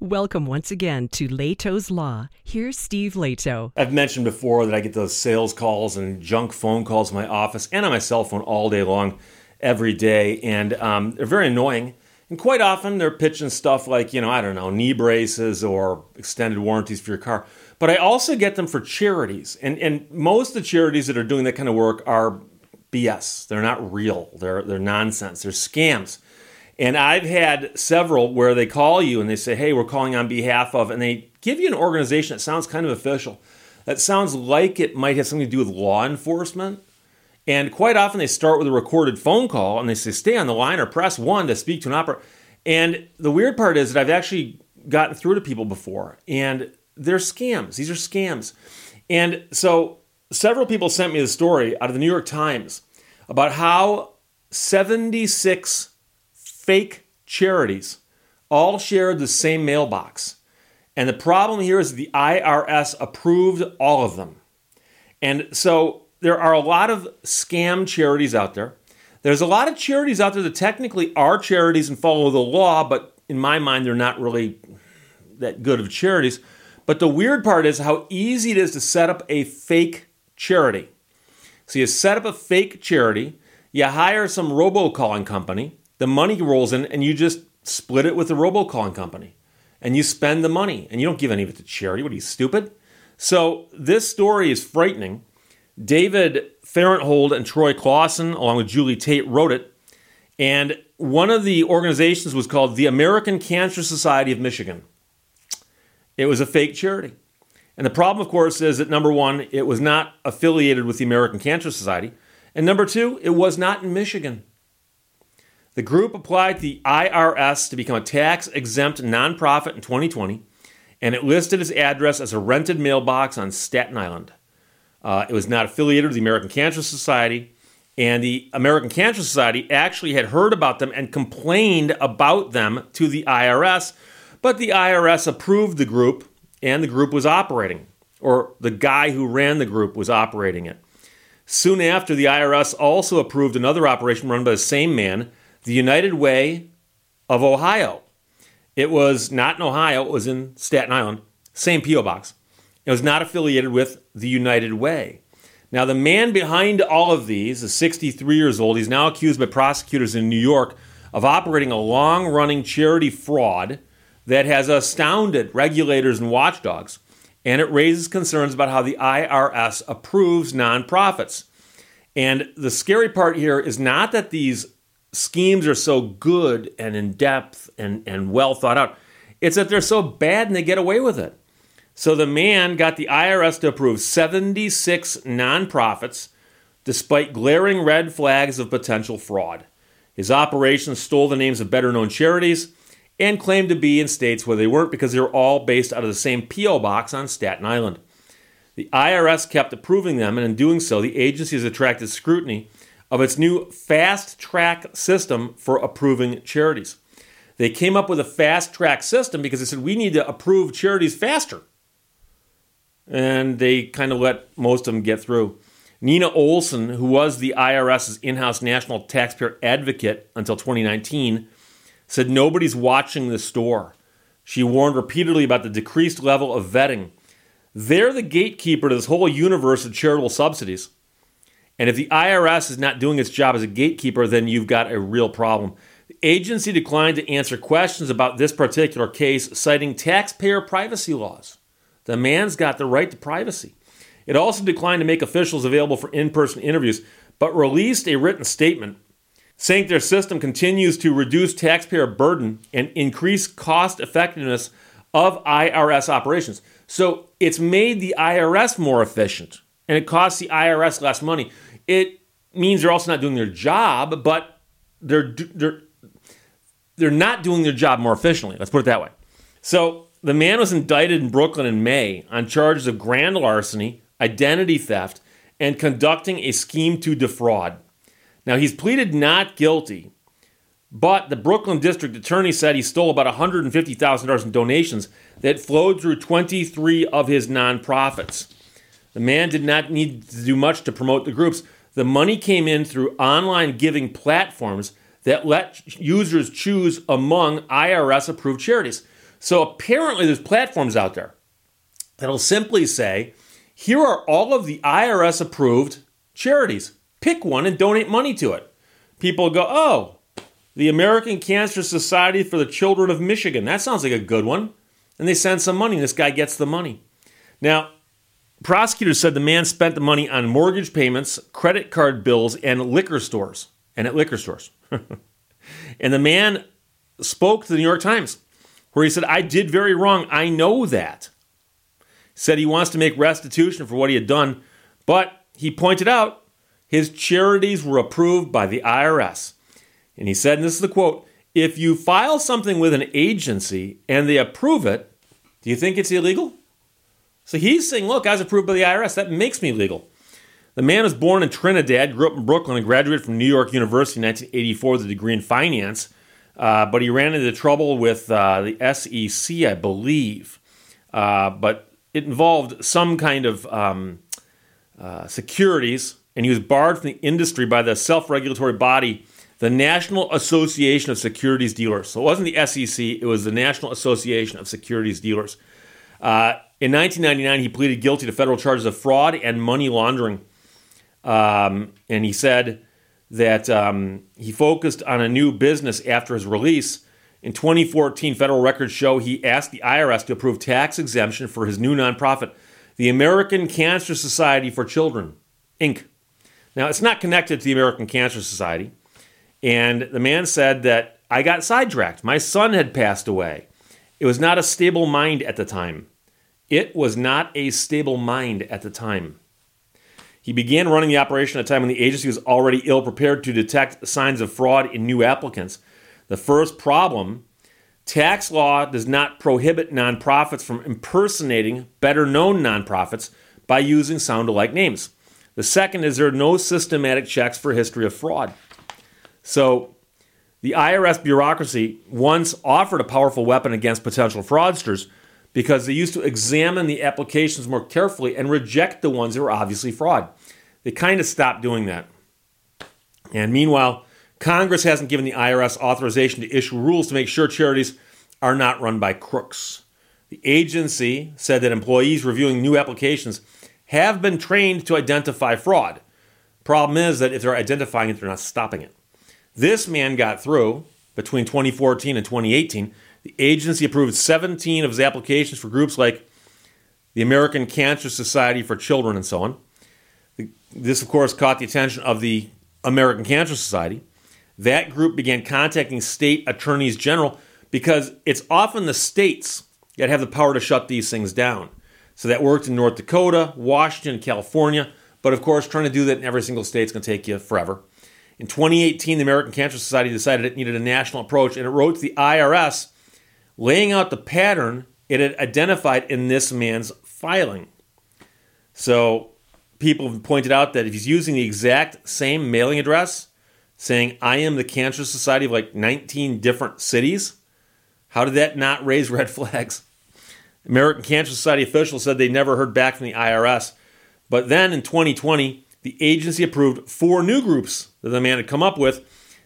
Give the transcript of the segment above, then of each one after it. Welcome once again to Lato's Law. Here's Steve Lato. I've mentioned before that I get those sales calls and junk phone calls in my office and on my cell phone all day long, every day. And they're very annoying. And quite often they're pitching stuff like, knee braces or extended warranties for your car. But I also get them for charities. And most of the charities that are doing that kind of work are BS. They're not real. They're nonsense. They're scams. And I've had several where they call you and they say, hey, we're calling on behalf of, and they give you an organization that sounds kind of official. That sounds like it might have something to do with law enforcement. And quite often they start with a recorded phone call and they say, stay on the line or press 1 to speak to an operator. And the weird part is that I've actually gotten through to people before and they're scams. These are scams. And so several people sent me the story out of the New York Times about how 76 fake charities all shared the same mailbox. And the problem here is the IRS approved all of them. And so there are a lot of scam charities out there. There's a lot of charities out there that technically are charities and follow the law, but in my mind, they're not really that good of charities. But the weird part is how easy it is to set up a fake charity. So you set up a fake charity, you hire some robocalling company, the money rolls in, and you just split it with the robocalling company. And you spend the money, and you don't give any of it to charity. What are you, stupid? So this story is frightening. David Farenthold and Troy Clausen, along with Julie Tate, wrote it. And one of the organizations was called the American Cancer Society of Michigan. It was a fake charity. And the problem, of course, is that number one, it was not affiliated with the American Cancer Society. And number two, it was not in Michigan. The group applied to the IRS to become a tax-exempt nonprofit in 2020. And it listed its address as a rented mailbox on Staten Island. It was not affiliated with the American Cancer Society, and the American Cancer Society actually had heard about them and complained about them to the IRS, but the IRS approved the group, and the group was operating, or the guy who ran the group was operating it. Soon after, the IRS also approved another operation run by the same man, the United Way of Ohio. It was not in Ohio, it was in Staten Island, same P.O. Box. It was not affiliated with the United Way. Now, the man behind all of these is 63 years old. He's now accused by prosecutors in New York of operating a long-running charity fraud that has astounded regulators and watchdogs, and it raises concerns about how the IRS approves nonprofits. And the scary part here is not that these schemes are so good and in-depth and well thought out. It's that they're so bad and they get away with it. So the man got the IRS to approve 76 nonprofits despite glaring red flags of potential fraud. His operations stole the names of better-known charities and claimed to be in states where they weren't because they were all based out of the same P.O. box on Staten Island. The IRS kept approving them, and in doing so, the agency has attracted scrutiny of its new fast-track system for approving charities. They came up with a fast-track system because they said, we need to approve charities faster. And they kind of let most of them get through. Nina Olson, who was the IRS's in-house national taxpayer advocate until 2019, said nobody's watching the store. She warned repeatedly about the decreased level of vetting. They're the gatekeeper to this whole universe of charitable subsidies. And if the IRS is not doing its job as a gatekeeper, then you've got a real problem. The agency declined to answer questions about this particular case, citing taxpayer privacy laws. The man's got the right to privacy. It also declined to make officials available for in-person interviews, but released a written statement saying their system continues to reduce taxpayer burden and increase cost effectiveness of IRS operations. So it's made the IRS more efficient, and it costs the IRS less money. It means they're also not doing their job, but they're not doing their job more efficiently. Let's put it that way. So the man was indicted in Brooklyn in May on charges of grand larceny, identity theft, and conducting a scheme to defraud. Now, he's pleaded not guilty, but the Brooklyn district attorney said he stole about $150,000 in donations that flowed through 23 of his nonprofits. The man did not need to do much to promote the groups. The money came in through online giving platforms that let users choose among IRS-approved charities. So apparently there's platforms out there that'll simply say, here are all of the IRS-approved charities. Pick one and donate money to it. People go, oh, the American Cancer Society for the Children of Michigan. That sounds like a good one. And they send some money, and this guy gets the money. Now, prosecutors said the man spent the money on mortgage payments, credit card bills, and liquor stores. And at liquor stores. And the man spoke to the New York Times, where he said, I did very wrong. I know that. He said he wants to make restitution for what he had done, but he pointed out his charities were approved by the IRS. And he said, and this is the quote, if you file something with an agency and they approve it, do you think it's illegal? So he's saying, look, I was approved by the IRS. That makes me legal. The man was born in Trinidad, grew up in Brooklyn, and graduated from New York University in 1984 with a degree in finance. But he ran into trouble with the SEC, I believe. But it involved some kind of securities, and he was barred from the industry by the self-regulatory body, the National Association of Securities Dealers. So it wasn't the SEC, it was the National Association of Securities Dealers. In 1999, he pleaded guilty to federal charges of fraud and money laundering. And he said that he focused on a new business after his release. In 2014, federal records show he asked the IRS to approve tax exemption for his new nonprofit, the American Cancer Society for Children, Inc. Now, it's not connected to the American Cancer Society. And the man said that I got sidetracked. My son had passed away. It was not a stable mind at the time. It was not a stable mind at the time. He began running the operation at a time when the agency was already ill-prepared to detect signs of fraud in new applicants. The first problem, tax law does not prohibit nonprofits from impersonating better-known nonprofits by using sound-alike names. The second is there are no systematic checks for history of fraud. So the IRS bureaucracy once offered a powerful weapon against potential fraudsters because they used to examine the applications more carefully and reject the ones that were obviously fraud. They kind of stopped doing that. And meanwhile, Congress hasn't given the IRS authorization to issue rules to make sure charities are not run by crooks. The agency said that employees reviewing new applications have been trained to identify fraud. Problem is that if they're identifying it, they're not stopping it. This man got through between 2014 and 2018. The agency approved 17 of his applications for groups like the American Cancer Society for Children and so on. This, of course, caught the attention of the American Cancer Society. That group began contacting state attorneys general because it's often the states that have the power to shut these things down. So that worked in North Dakota, Washington, California. But, of course, trying to do that in every single state is going to take you forever. In 2018, the American Cancer Society decided it needed a national approach, and it wrote to the IRS laying out the pattern it had identified in this man's filing. So people have pointed out that if he's using the exact same mailing address, saying, I am the Cancer Society of like 19 different cities, how did that not raise red flags? American Cancer Society officials said they never heard back from the IRS. But then in 2020, the agency approved 4 new groups that the man had come up with,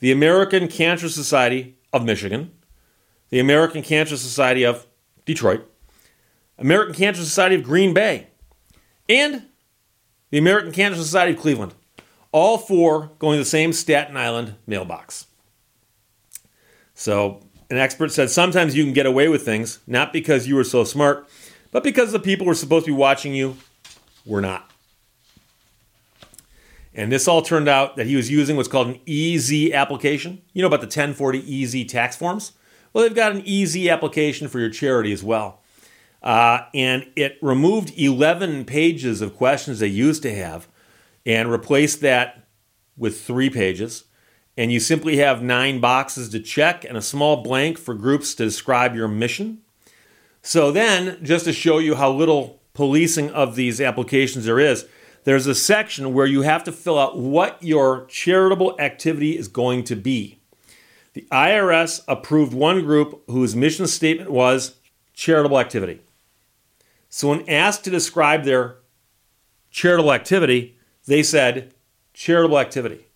the American Cancer Society of Michigan, the American Cancer Society of Detroit, American Cancer Society of Green Bay, and the American Cancer Society of Cleveland. All 4 going to the same Staten Island mailbox. So an expert said sometimes you can get away with things, not because you were so smart, but because the people who were supposed to be watching you were not. And this all turned out that he was using what's called an EZ application. You know about the 1040 EZ tax forms? Well, they've got an EZ application for your charity as well. And it removed 11 pages of questions they used to have and replaced that with 3 pages. And you simply have 9 boxes to check and a small blank for groups to describe your mission. So then, just to show you how little policing of these applications there is, there's a section where you have to fill out what your charitable activity is going to be. The IRS approved one group whose mission statement was charitable activity. So when asked to describe their charitable activity, they said charitable activity.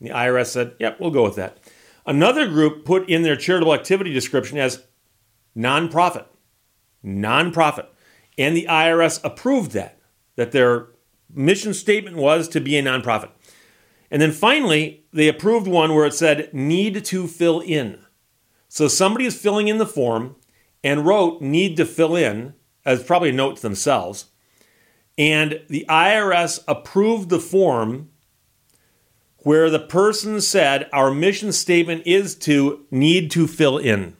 And the IRS said, yep, we'll go with that. Another group put in their charitable activity description as nonprofit. And the IRS approved that their mission statement was to be a nonprofit. And then finally, they approved one where it said, need to fill in. So somebody is filling in the form and wrote, need to fill in, as probably a note to themselves. And the IRS approved the form where the person said, our mission statement is to need to fill in.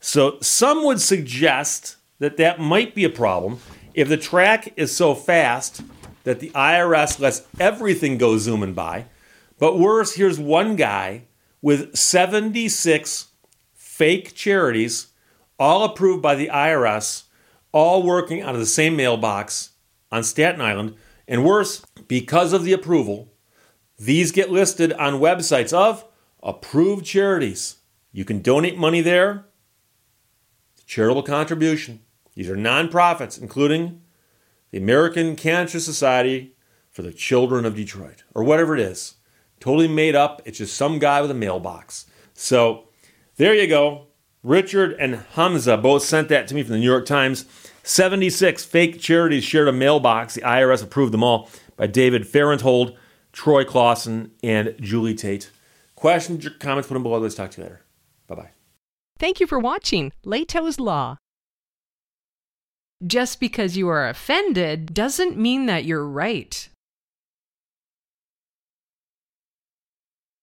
So some would suggest that might be a problem if the track is so fast that the IRS lets everything go zooming by. But worse, here's one guy with 76 fake charities, all approved by the IRS, all working out of the same mailbox on Staten Island. And worse, because of the approval, these get listed on websites of approved charities. You can donate money there. Charitable contribution. These are nonprofits, including the American Cancer Society for the Children of Detroit, or whatever it is. Totally made up. It's just some guy with a mailbox. So there you go. Richard and Hamza both sent that to me from the New York Times. 76 fake charities shared a mailbox. The IRS approved them all, by David Farenthold, Troy Clausen, and Julie Tate. Questions or comments, put them below. Let's talk to you later. Bye-bye. Thank you for watching Leto's Law. Just because you are offended doesn't mean that you're right.